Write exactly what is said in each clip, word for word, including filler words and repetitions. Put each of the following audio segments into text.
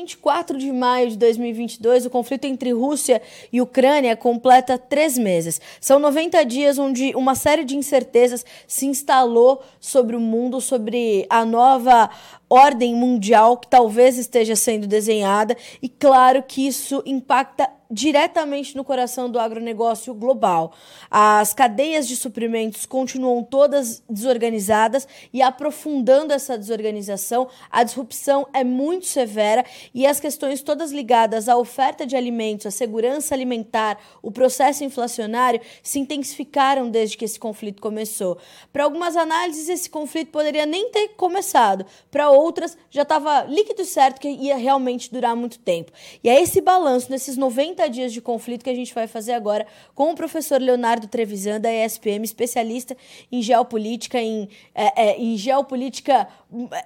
vinte e quatro de maio de dois mil e vinte e dois, o conflito entre Rússia e Ucrânia completa três meses. São noventa dias onde uma série de incertezas se instalou sobre o mundo, sobre a nova ordem mundial que talvez esteja sendo desenhada, e claro que isso impacta diretamente no coração do agronegócio global. As cadeias de suprimentos continuam todas desorganizadas e, aprofundando essa desorganização, a disrupção é muito severa, e as questões todas ligadas à oferta de alimentos, à segurança alimentar, o processo inflacionário se intensificaram desde que esse conflito começou. Para algumas análises, esse conflito poderia nem ter começado. Para outras, já estava líquido e certo que ia realmente durar muito tempo. E é esse balanço, nesses noventa dias de conflito, que a gente vai fazer agora com o professor Leonardo Trevisan, da E S P M, especialista em geopolítica, em, é, é, em geopolítica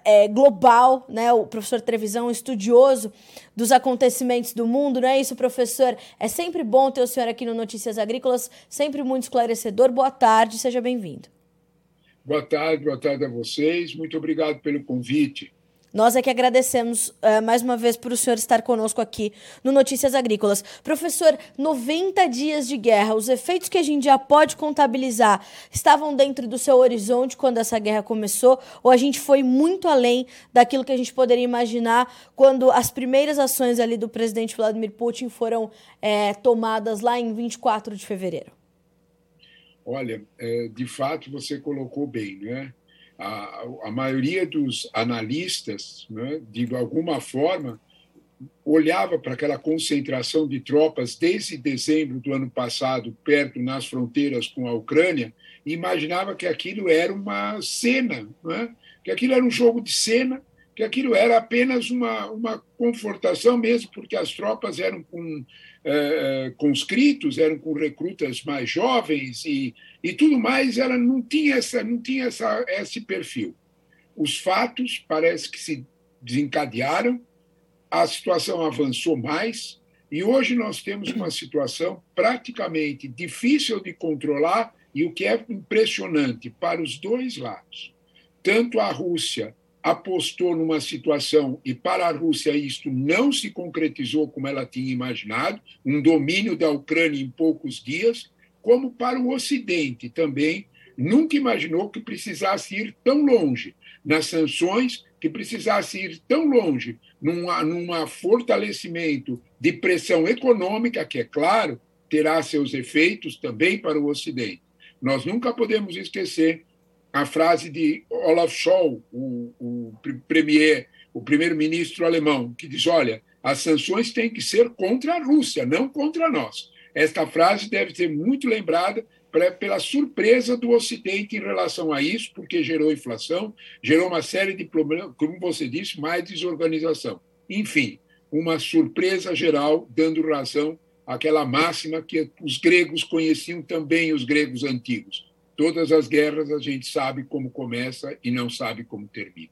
é, global, né? O professor Trevisan, um estudioso dos acontecimentos do mundo, não é isso, professor? É sempre bom ter o senhor aqui no Notícias Agrícolas, sempre muito esclarecedor. Boa tarde, seja bem-vindo. Boa tarde, boa tarde a vocês, muito obrigado pelo convite. Nós é que agradecemos é, mais uma vez por o senhor estar conosco aqui no Notícias Agrícolas. Professor, noventa dias de guerra, os efeitos que a gente já pode contabilizar estavam dentro do seu horizonte quando essa guerra começou, ou a gente foi muito além daquilo que a gente poderia imaginar quando as primeiras ações ali do presidente Vladimir Putin foram é, tomadas lá em vinte e quatro de fevereiro? Olha, é, de fato você colocou bem, né? A, a maioria dos analistas, né, de alguma forma, olhava para aquela concentração de tropas desde dezembro do ano passado, perto nas fronteiras com a Ucrânia, e imaginava que aquilo era uma cena, né, que aquilo era um jogo de cena, que aquilo era apenas uma, uma confortação mesmo, porque as tropas eram com eh, conscritos, eram com recrutas mais jovens e, e tudo mais, ela não tinha, essa, não tinha essa, esse perfil. Os fatos parece que se desencadearam, a situação avançou mais, e hoje nós temos uma situação praticamente difícil de controlar, e o que é impressionante para os dois lados, tanto a Rússia apostou numa situação, e para a Rússia isto não se concretizou como ela tinha imaginado, um domínio da Ucrânia em poucos dias, como para o Ocidente também, nunca imaginou que precisasse ir tão longe nas sanções, que precisasse ir tão longe numa, numa fortalecimento de pressão econômica, que, é claro, terá seus efeitos também para o Ocidente. Nós nunca podemos esquecer a frase de Olaf Scholz, o, o premier, o primeiro-ministro alemão, que diz, olha, as sanções têm que ser contra a Rússia, não contra nós. Esta frase deve ser muito lembrada pra, pela surpresa do Ocidente em relação a isso, porque gerou inflação, gerou uma série de problemas, como você disse, mais desorganização. Enfim, uma surpresa geral, dando razão àquela máxima que os gregos conheciam também, os gregos antigos. Todas as guerras a gente sabe como começa e não sabe como termina.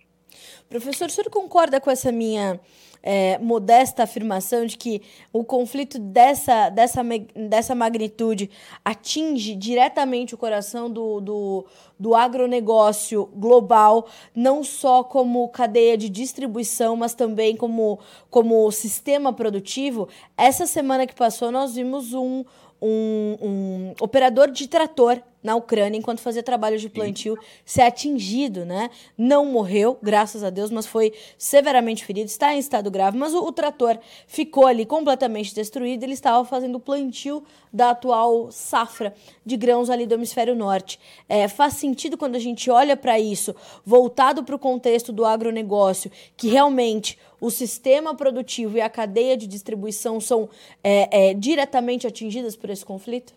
Professor, o senhor concorda com essa minha é, modesta afirmação de que o conflito dessa, dessa, dessa magnitude atinge diretamente o coração do, do, do agronegócio global, não só como cadeia de distribuição, mas também como, como sistema produtivo? Essa semana que passou, nós vimos um... Um, um operador de trator na Ucrânia, enquanto fazia trabalho de plantio, ser atingido, né? Não morreu, graças a Deus, mas foi severamente ferido, está em estado grave, mas o, o trator ficou ali completamente destruído, ele estava fazendo o plantio da atual safra de grãos ali do hemisfério norte. É, faz sentido, quando a gente olha para isso, voltado para o contexto do agronegócio, que realmente o sistema produtivo e a cadeia de distribuição são é, é, diretamente atingidas por esse conflito?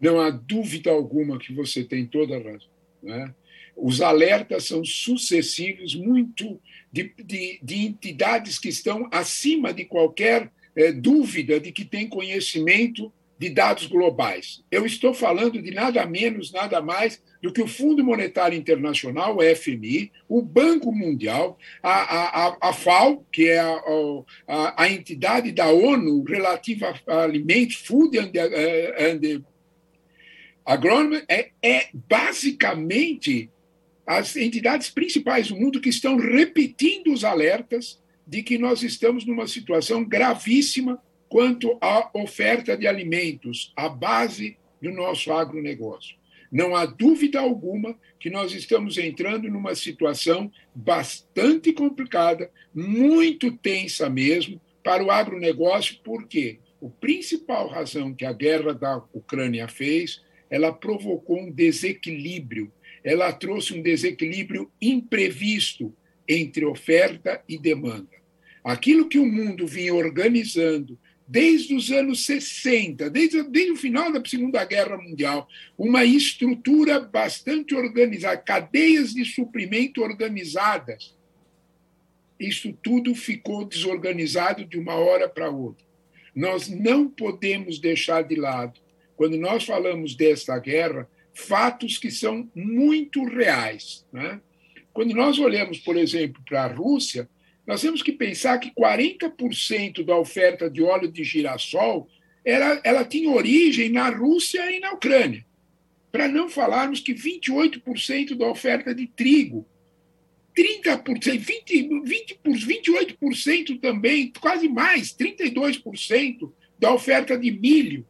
Não há dúvida alguma que você tem toda a razão, né? Os alertas são sucessivos, muito de, de, de entidades que estão acima de qualquer é, dúvida de que tem conhecimento de dados globais. Eu estou falando de nada menos, nada mais do que o Fundo Monetário Internacional, o F M I, o Banco Mundial, a, a, a FAO, que é a, a, a entidade da ONU relativa a alimentos, food and, and agronomy, é, é basicamente as entidades principais do mundo que estão repetindo os alertas de que nós estamos numa situação gravíssima quanto à oferta de alimentos, à base do nosso agronegócio. Não há dúvida alguma que nós estamos entrando numa situação bastante complicada, muito tensa mesmo, para o agronegócio, porque a principal razão que a guerra da Ucrânia fez, ela provocou um desequilíbrio, ela trouxe um desequilíbrio imprevisto entre oferta e demanda. Aquilo que o mundo vinha organizando desde os anos sessenta, desde, desde o final da Segunda Guerra Mundial, uma estrutura bastante organizada, cadeias de suprimento organizadas, isso tudo ficou desorganizado de uma hora para outra. Nós não podemos deixar de lado, quando nós falamos desta guerra, fatos que são muito reais, né? Quando nós olhamos, por exemplo, para a Rússia, nós temos que pensar que quarenta por cento da oferta de óleo de girassol era, ela tinha origem na Rússia e na Ucrânia. Para não falarmos que vinte e oito por cento da oferta de trigo, trinta por cento, vinte, vinte por cento, vinte e oito por cento também, quase mais, trinta e dois por cento da oferta de milho.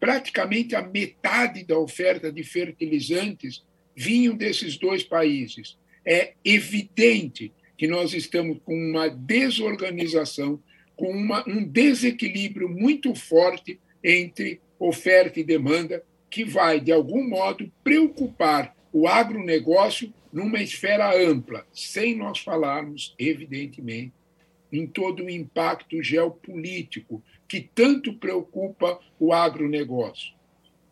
Praticamente a metade da oferta de fertilizantes vinham desses dois países. É evidente que nós estamos com uma desorganização, com uma, um desequilíbrio muito forte entre oferta e demanda, que vai, de algum modo, preocupar o agronegócio numa esfera ampla, sem nós falarmos, evidentemente, em todo o impacto geopolítico que tanto preocupa o agronegócio.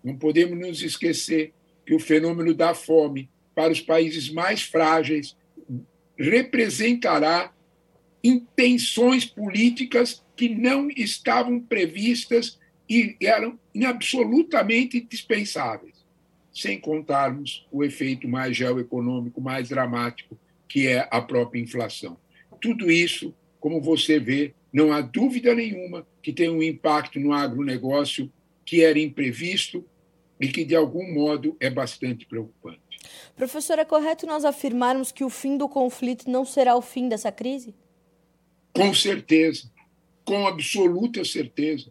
Não podemos nos esquecer que o fenômeno da fome para os países mais frágeis representará intenções políticas que não estavam previstas e eram absolutamente dispensáveis, sem contarmos o efeito mais geoeconômico, mais dramático, que é a própria inflação. Tudo isso, como você vê, não há dúvida nenhuma que tem um impacto no agronegócio que era imprevisto e que, de algum modo, é bastante preocupante. Professor, é correto nós afirmarmos que o fim do conflito não será o fim dessa crise? Com certeza, com absoluta certeza.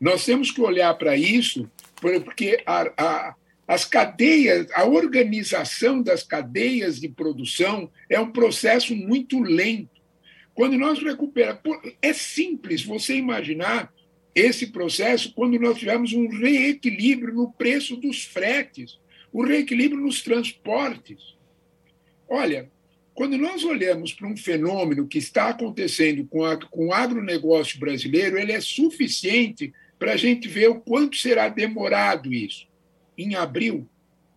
Nós temos que olhar para isso, porque a, a, as cadeias, a organização das cadeias de produção é um processo muito lento. Quando nós recuperamos... É simples você imaginar esse processo quando nós tivermos um reequilíbrio no preço dos fretes, o reequilíbrio nos transportes. Olha, quando nós olhamos para um fenômeno que está acontecendo com, a, com o agronegócio brasileiro, ele é suficiente para a gente ver o quanto será demorado isso. Em abril,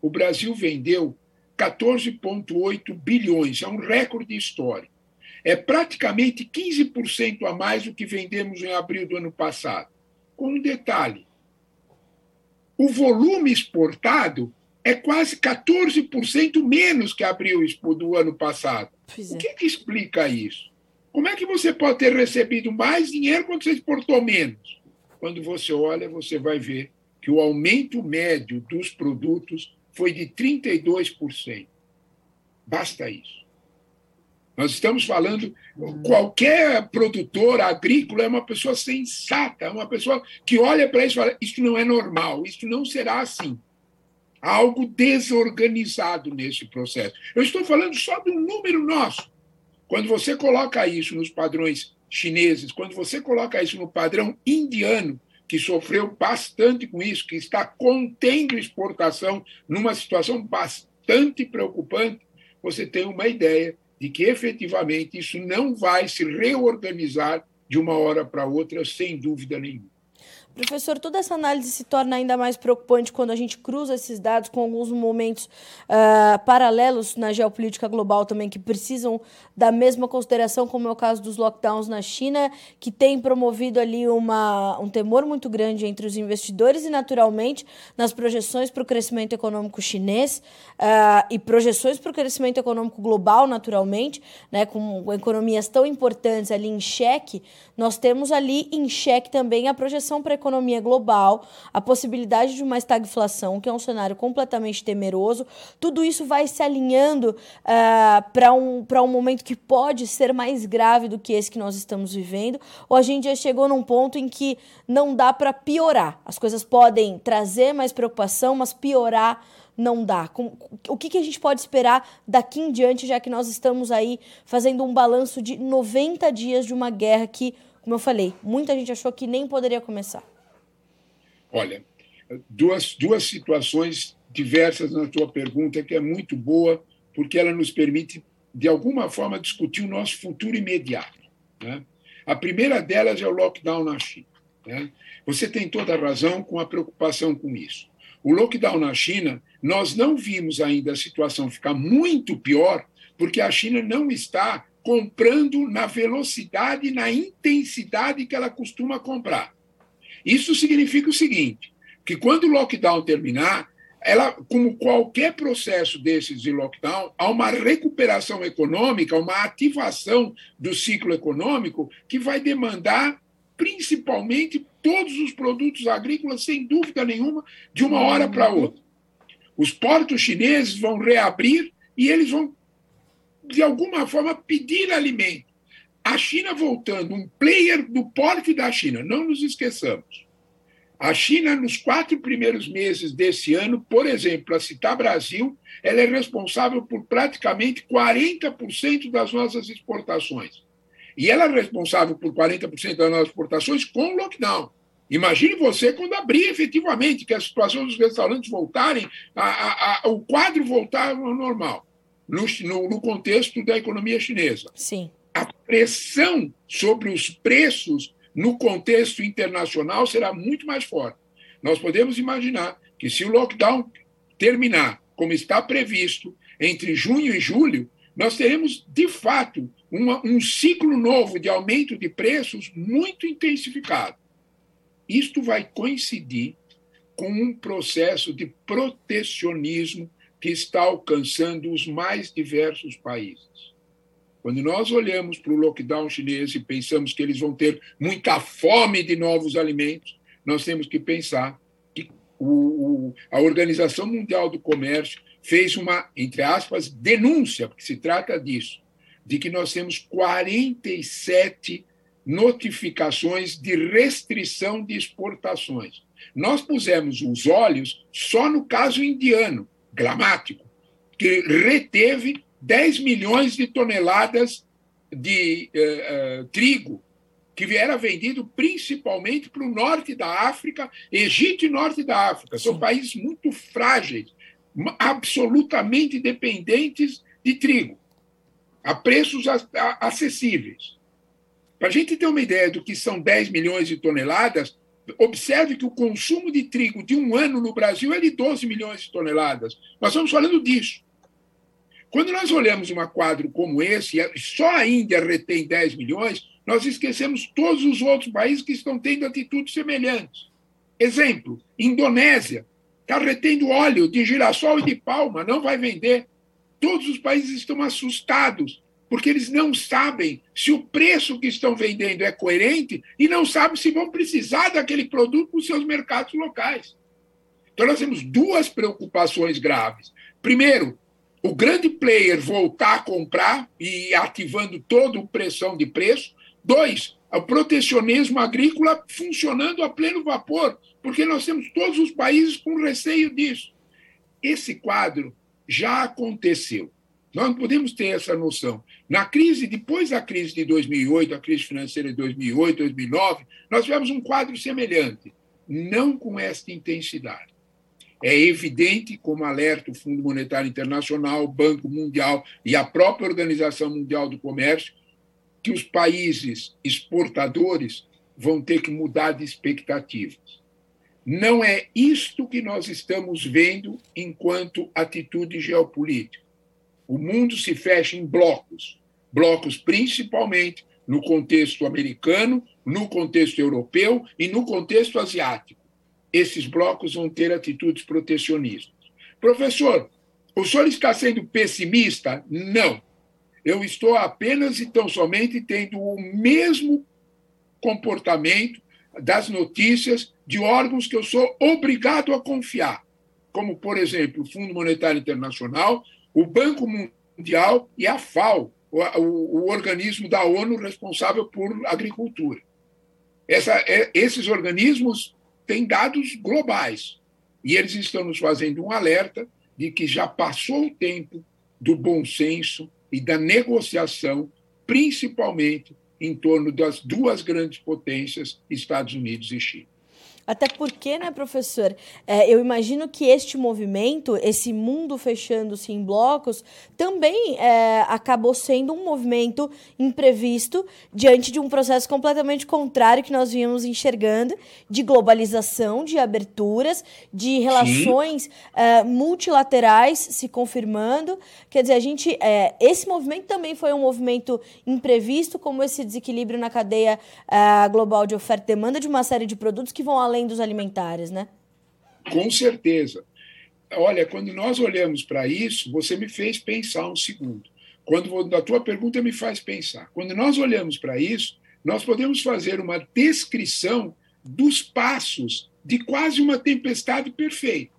o Brasil vendeu catorze vírgula oito bilhões, é um recorde histórico. É praticamente quinze por cento a mais do que vendemos em abril do ano passado. Com um detalhe, o volume exportado é quase catorze por cento menos que abril do ano passado. O que, que explica isso? Como é que você pode ter recebido mais dinheiro quando você exportou menos? Quando você olha, você vai ver que o aumento médio dos produtos foi de trinta e dois por cento. Basta isso. Nós estamos falando... Qualquer produtor agrícola é uma pessoa sensata, é uma pessoa que olha para isso e fala, isso não é normal, isso não será assim. Há algo desorganizado nesse processo. Eu estou falando só de um número nosso. Quando você coloca isso nos padrões chineses, quando você coloca isso no padrão indiano, que sofreu bastante com isso, que está contendo exportação numa situação bastante preocupante, você tem uma ideia de que, efetivamente, isso não vai se reorganizar de uma hora para outra, sem dúvida nenhuma. Professor, toda essa análise se torna ainda mais preocupante quando a gente cruza esses dados com alguns momentos uh, paralelos na geopolítica global também, que precisam da mesma consideração, como é o caso dos lockdowns na China, que tem promovido ali uma, um temor muito grande entre os investidores e, naturalmente, nas projeções para o crescimento econômico chinês uh, e projeções para o crescimento econômico global, naturalmente, né, com economias tão importantes ali em xeque, nós temos ali em xeque também a projeção para a economia economia global, a possibilidade de uma estagflação, que é um cenário completamente temeroso, tudo isso vai se alinhando uh, para um, para um momento que pode ser mais grave do que esse que nós estamos vivendo, ou a gente já chegou num ponto em que não dá para piorar. As coisas podem trazer mais preocupação, mas piorar não dá. O que a gente pode esperar daqui em diante, já que nós estamos aí fazendo um balanço de noventa dias de uma guerra que, como eu falei, muita gente achou que nem poderia começar? Olha, duas, duas situações diversas na tua pergunta, que é muito boa, porque ela nos permite, de alguma forma, discutir o nosso futuro imediato, né? A primeira delas é o lockdown na China, né? Você tem toda a razão com a preocupação com isso. O lockdown na China, nós não vimos ainda a situação ficar muito pior, porque a China não está comprando na velocidade e na intensidade que ela costuma comprar. Isso significa o seguinte, que quando o lockdown terminar, ela, como qualquer processo desses de lockdown, há uma recuperação econômica, uma ativação do ciclo econômico que vai demandar principalmente todos os produtos agrícolas, sem dúvida nenhuma, de uma hora para outra. Os portos chineses vão reabrir e eles vão, de alguma forma, pedir alimento. A China voltando, um player do porte da China, não nos esqueçamos. A China, nos quatro primeiros meses desse ano, por exemplo, para citar Brasil, ela é responsável por praticamente quarenta por cento das nossas exportações. E ela é responsável por quarenta por cento das nossas exportações com lockdown. Imagine você quando abrir efetivamente, que a situação dos restaurantes voltarem, a, a, a, o quadro voltar ao normal, no, no, no contexto da economia chinesa. Sim. A pressão sobre os preços no contexto internacional será muito mais forte. Nós podemos imaginar que se o lockdown terminar, como está previsto, entre junho e julho, nós teremos, de fato, uma, um ciclo novo de aumento de preços muito intensificado. Isto vai coincidir com um processo de protecionismo que está alcançando os mais diversos países. Quando nós olhamos para o lockdown chinês e pensamos que eles vão ter muita fome de novos alimentos, nós temos que pensar que o, o, a Organização Mundial do Comércio fez uma, entre aspas, denúncia, porque se trata disso, de que nós temos quarenta e sete notificações de restrição de exportações. Nós pusemos os olhos só no caso indiano, dramático, que reteve dez milhões de toneladas de uh, uh, trigo, que era vendido principalmente para o norte da África, Egito e norte da África. São Sim. países muito frágeis, absolutamente dependentes de trigo, a preços acessíveis. Para a gente ter uma ideia do que são dez milhões de toneladas, observe que o consumo de trigo de um ano no Brasil é de doze milhões de toneladas. Nós estamos falando disso. Quando nós olhamos um quadro como esse, só a Índia retém dez milhões, nós esquecemos todos os outros países que estão tendo atitudes semelhantes. Exemplo, Indonésia. Está retendo óleo de girassol e de palma, não vai vender. Todos os países estão assustados, porque eles não sabem se o preço que estão vendendo é coerente e não sabem se vão precisar daquele produto nos seus mercados locais. Então, nós temos duas preocupações graves. Primeiro, o grande player voltar a comprar e ativando toda a pressão de preço. Dois, o protecionismo agrícola funcionando a pleno vapor, porque nós temos todos os países com receio disso. Esse quadro já aconteceu. Nós não podemos ter essa noção. Na crise, depois da crise de dois mil e oito, a crise financeira de dois mil e oito, dois mil e nove, nós tivemos um quadro semelhante, não com esta intensidade. É evidente, como alerta o Fundo Monetário Internacional, o Banco Mundial e a própria Organização Mundial do Comércio, que os países exportadores vão ter que mudar de expectativas. Não é isto que nós estamos vendo enquanto atitude geopolítica. O mundo se fecha em blocos, blocos principalmente no contexto americano, no contexto europeu e no contexto asiático. Esses blocos vão ter atitudes protecionistas. Professor, o senhor está sendo pessimista? Não. Eu estou apenas e tão somente tendo o mesmo comportamento das notícias de órgãos que eu sou obrigado a confiar, como, por exemplo, o Fundo Monetário Internacional, o Banco Mundial e a FAO, o, o, o organismo da ONU responsável por agricultura. Essa, é, esses organismos têm dados globais e eles estão nos fazendo um alerta de que já passou o tempo do bom senso e da negociação, principalmente em torno das duas grandes potências, Estados Unidos e China. Até porque, né, professor, é, eu imagino que este movimento, esse mundo fechando-se em blocos, também é, acabou sendo um movimento imprevisto diante de um processo completamente contrário que nós vínhamos enxergando, de globalização, de aberturas, de relações é, multilaterais se confirmando. Quer dizer, a gente, é, esse movimento também foi um movimento imprevisto, como esse desequilíbrio na cadeia é, global de oferta e demanda de uma série de produtos que vão além além dos alimentares, né? Com certeza. Olha, quando nós olhamos para isso, você me fez pensar um segundo. Quando a tua pergunta me faz pensar. Quando nós olhamos para isso, nós podemos fazer uma descrição dos passos de quase uma tempestade perfeita.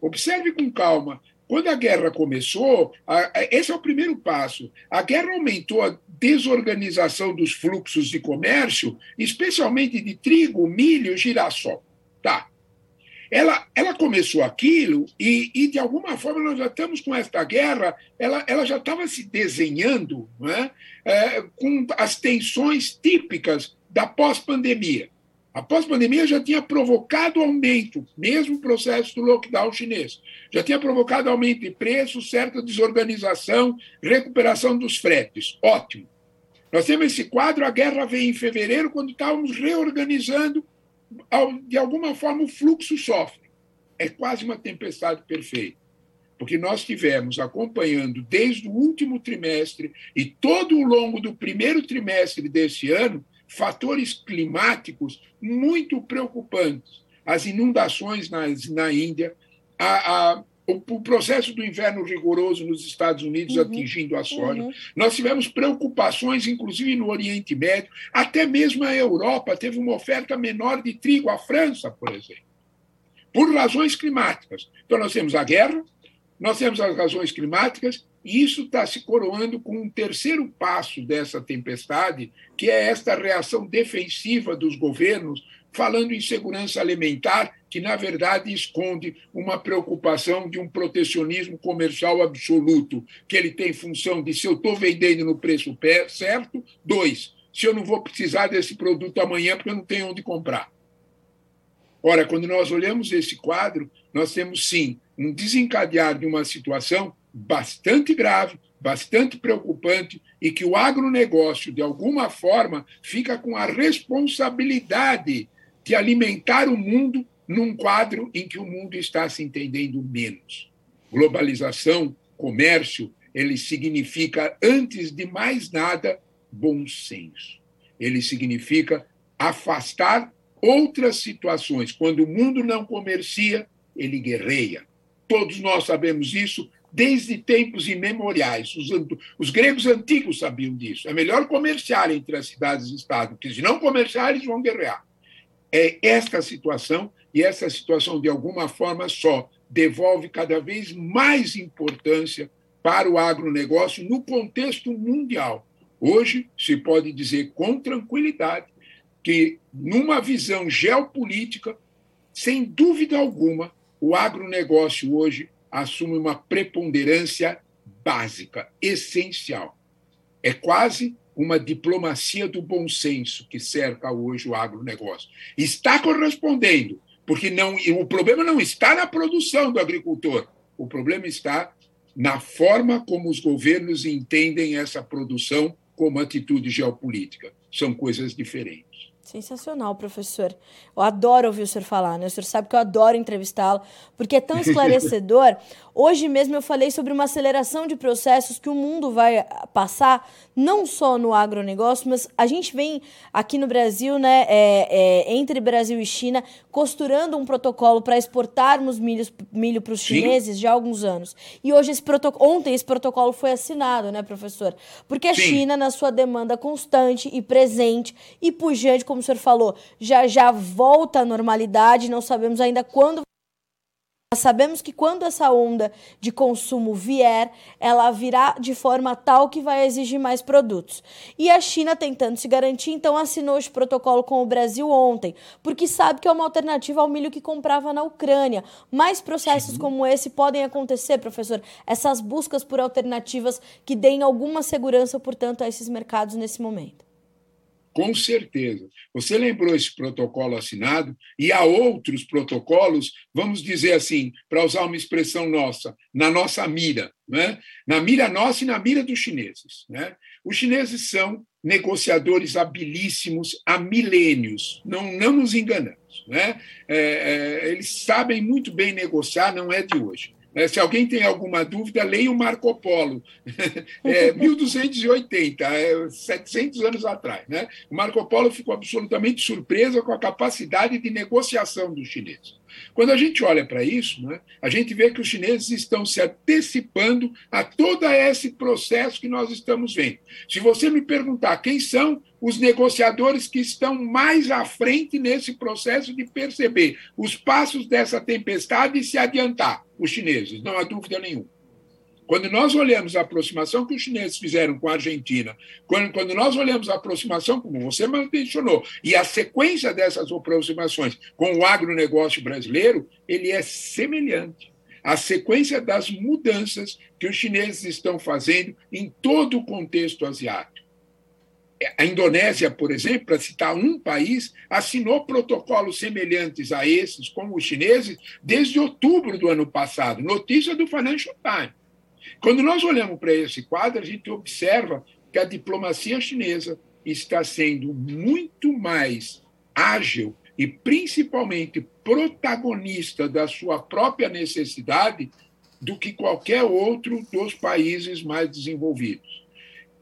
Observe com calma. Quando a guerra começou, esse é o primeiro passo. A guerra aumentou a desorganização dos fluxos de comércio, especialmente de trigo, milho, girassol. Tá. Ela, ela começou aquilo e, e, de alguma forma, nós já estamos com esta guerra, ela, ela já estava se desenhando, né, é, com as tensões típicas da pós-pandemia. A pós-pandemia já tinha provocado aumento, mesmo o processo do lockdown chinês. Já tinha provocado aumento de preço, certa desorganização, recuperação dos fretes. Ótimo. Nós temos esse quadro, a guerra veio em fevereiro, quando estávamos reorganizando, de alguma forma, o fluxo sofre. É quase uma tempestade perfeita, porque nós tivemos acompanhando desde o último trimestre e todo o longo do primeiro trimestre desse ano, fatores climáticos muito preocupantes. As inundações na, na Índia, a, a, o, o processo do inverno rigoroso nos Estados Unidos uhum. atingindo a soja. Uhum. Nós tivemos preocupações, inclusive no Oriente Médio, até mesmo a Europa teve uma oferta menor de trigo, a França, por exemplo, por razões climáticas. Então, nós temos a guerra, nós temos as razões climáticas, e isso está se coroando com um terceiro passo dessa tempestade, que é esta reação defensiva dos governos, falando em segurança alimentar, que, na verdade, esconde uma preocupação de um protecionismo comercial absoluto, que ele tem função de, se eu estou vendendo no preço certo, dois, se eu não vou precisar desse produto amanhã porque eu não tenho onde comprar. Ora, quando nós olhamos esse quadro, nós temos, sim, um desencadear de uma situação bastante grave, bastante preocupante, e que o agronegócio, de alguma forma, fica com a responsabilidade de alimentar o mundo num quadro em que o mundo está se entendendo menos. Globalização, comércio, ele significa, antes de mais nada, bom senso. Ele significa afastar outras situações. Quando o mundo não comercia, ele guerreia. Todos nós sabemos isso, desde tempos imemoriais. Os, os gregos antigos sabiam disso. É melhor comerciar entre as cidades e estados, porque se não comerciar, eles vão guerrear. É esta situação, e essa situação, de alguma forma, só devolve cada vez mais importância para o agronegócio no contexto mundial. Hoje, se pode dizer com tranquilidade que, numa visão geopolítica, sem dúvida alguma, o agronegócio hoje assume uma preponderância básica, essencial. É quase uma diplomacia do bom senso que cerca hoje o agronegócio. Está correspondendo, porque não, o problema não está na produção do agricultor, o problema está na forma como os governos entendem essa produção como atitude geopolítica. São coisas diferentes. Sensacional, professor. Eu adoro ouvir o senhor falar, né? O senhor sabe que eu adoro entrevistá-lo, porque é tão esclarecedor. Hoje mesmo eu falei sobre uma aceleração de processos que o mundo vai passar, não só no agronegócio, mas a gente vem aqui no Brasil, né, é, é, entre Brasil e China, costurando um protocolo para exportarmos milho, milho para os chineses já há alguns anos. E hoje esse proto- ontem esse protocolo foi assinado, né, professor? Porque a Sim. China, na sua demanda constante e presente e pujante, como como o senhor falou, já já volta à normalidade, não sabemos ainda quando. Nós sabemos que quando essa onda de consumo vier, ela virá de forma tal que vai exigir mais produtos. E a China, tentando se garantir, então assinou este protocolo com o Brasil ontem, porque sabe que é uma alternativa ao milho que comprava na Ucrânia. Mais processos como esse podem acontecer, professor? Essas buscas por alternativas que deem alguma segurança, portanto, a esses mercados nesse momento? Com certeza. Você lembrou esse protocolo assinado e há outros protocolos, vamos dizer assim, para usar uma expressão nossa, na nossa mira, né? Na mira nossa e na mira dos chineses, né? Os chineses são negociadores habilíssimos há milênios, não, não nos enganamos, né? É, é, eles sabem muito bem negociar, não é de hoje. Se alguém tem alguma dúvida, leia o Marco Polo, é, mil duzentos e oitenta, é, setecentos anos atrás, né? O Marco Polo ficou absolutamente surpreso com a capacidade de negociação dos chineses. Quando a gente olha para isso, né, a gente vê que os chineses estão se antecipando a todo esse processo que nós estamos vendo. Se você me perguntar quem são os negociadores que estão mais à frente nesse processo de perceber os passos dessa tempestade e se adiantar, os chineses, não há dúvida nenhuma. Quando nós olhamos a aproximação que os chineses fizeram com a Argentina, quando, quando nós olhamos a aproximação, como você mencionou, e a sequência dessas aproximações com o agronegócio brasileiro, ele é semelhante à sequência das mudanças que os chineses estão fazendo em todo o contexto asiático. A Indonésia, por exemplo, para citar um país, assinou protocolos semelhantes a esses com os chineses desde outubro do ano passado. Notícia do Financial Times. Quando nós olhamos para esse quadro, a gente observa que a diplomacia chinesa está sendo muito mais ágil e, principalmente, protagonista da sua própria necessidade do que qualquer outro dos países mais desenvolvidos.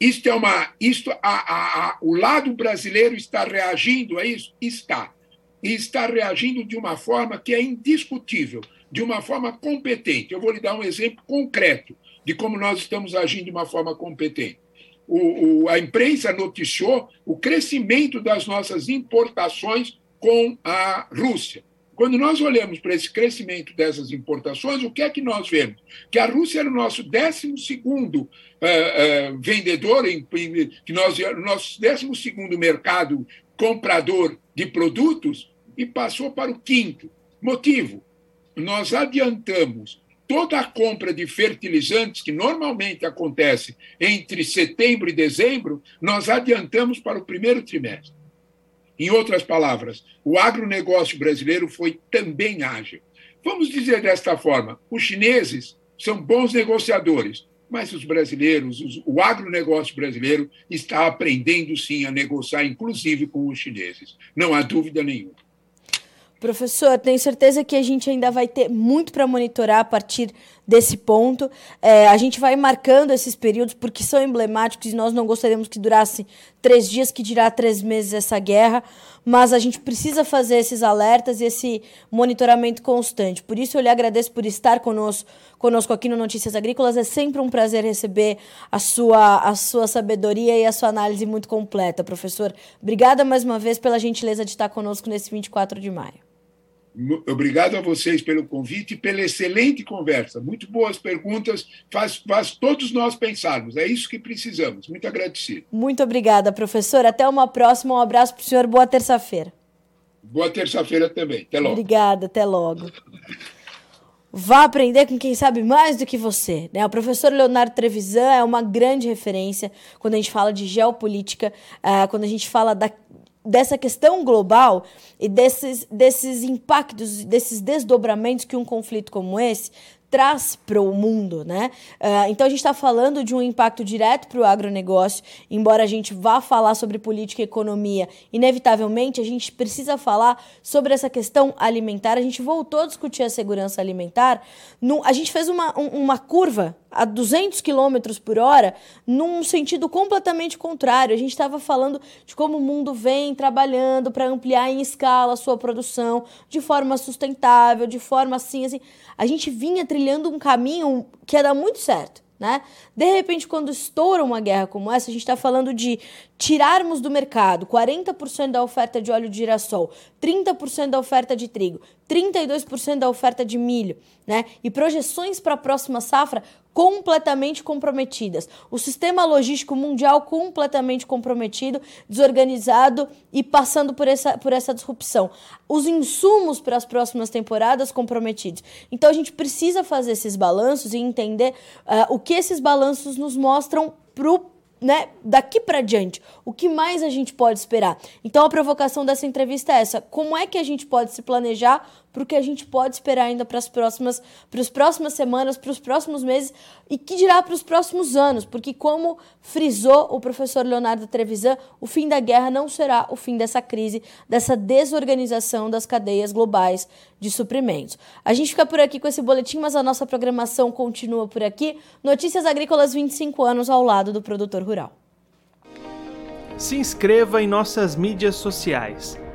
Isto é uma, isto, a, a, a, o lado brasileiro está reagindo a isso? Está. E está reagindo de uma forma que é indiscutível, de uma forma competente. Eu vou lhe dar um exemplo concreto de como nós estamos agindo de uma forma competente. O, o, a imprensa noticiou o crescimento das nossas importações com a Rússia. Quando nós olhamos para esse crescimento dessas importações, o que é que nós vemos? Que a Rússia era o nosso décimo segundo eh, eh, vendedor, em, em, que nós, nosso décimo segundo mercado comprador de produtos, e passou para o quinto. Motivo? Nós adiantamos toda a compra de fertilizantes, que normalmente acontece entre setembro e dezembro, nós adiantamos para o primeiro trimestre. Em outras palavras, o agronegócio brasileiro foi também ágil. Vamos dizer desta forma, os chineses são bons negociadores, mas os brasileiros, os, o agronegócio brasileiro está aprendendo, sim, a negociar, inclusive com os chineses. Não há dúvida nenhuma. Professor, tenho certeza que a gente ainda vai ter muito para monitorar a partir desse ponto. É, a gente vai marcando esses períodos porque são emblemáticos e nós não gostaríamos que durasse três dias, que dirá três meses essa guerra, mas a gente precisa fazer esses alertas e esse monitoramento constante. Por isso, eu lhe agradeço por estar conosco, conosco aqui no Notícias Agrícolas. É sempre um prazer receber a sua, a sua sabedoria e a sua análise muito completa, professor. Obrigada mais uma vez pela gentileza de estar conosco nesse vinte e quatro de maio. Obrigado a vocês pelo convite e pela excelente conversa. Muito boas perguntas, faz, faz todos nós pensarmos. É isso que precisamos. Muito agradecido. Muito obrigada, professor. Até uma próxima. Um abraço para o senhor. Boa terça-feira. Boa terça-feira também. Até logo. Obrigada. Até logo. Vá aprender com quem sabe mais do que você, né? O professor Leonardo Trevisan é uma grande referência quando a gente fala de geopolítica, quando a gente fala da... dessa questão global e desses, desses impactos, desses desdobramentos que um conflito como esse traz para o mundo, né? Uh, então, a gente está falando de um impacto direto para o agronegócio, embora a gente vá falar sobre política e economia, inevitavelmente a gente precisa falar sobre essa questão alimentar. A gente voltou a discutir a segurança alimentar. No, a gente fez uma, um, uma curva a duzentos quilômetros por hora num sentido completamente contrário. A gente estava falando de como o mundo vem trabalhando para ampliar em escala a sua produção, de forma sustentável, de forma assim, assim. A gente vinha trilhando um caminho que ia dar muito certo. né? De repente, quando estoura uma guerra como essa, a gente está falando de tirarmos do mercado quarenta por cento da oferta de óleo de girassol, trinta por cento da oferta de trigo, trinta e dois por cento da oferta de milho, né? E projeções para a próxima safra completamente comprometidas. O sistema logístico mundial completamente comprometido, desorganizado e passando por essa, por essa disrupção. Os insumos para as próximas temporadas comprometidos. Então a gente precisa fazer esses balanços e entender uh, o que esses balanços nos mostram pro, né, daqui para diante. O que mais a gente pode esperar? Então a provocação dessa entrevista é essa. Como é que a gente pode se planejar para o que a gente pode esperar ainda para as próximas, para as próximas semanas, para os próximos meses e que dirá para os próximos anos, porque como frisou o professor Leonardo Trevisan, o fim da guerra não será o fim dessa crise, dessa desorganização das cadeias globais de suprimentos. A gente fica por aqui com esse boletim, mas a nossa programação continua por aqui. Notícias Agrícolas, vinte e cinco anos ao lado do produtor rural. Se inscreva em nossas mídias sociais.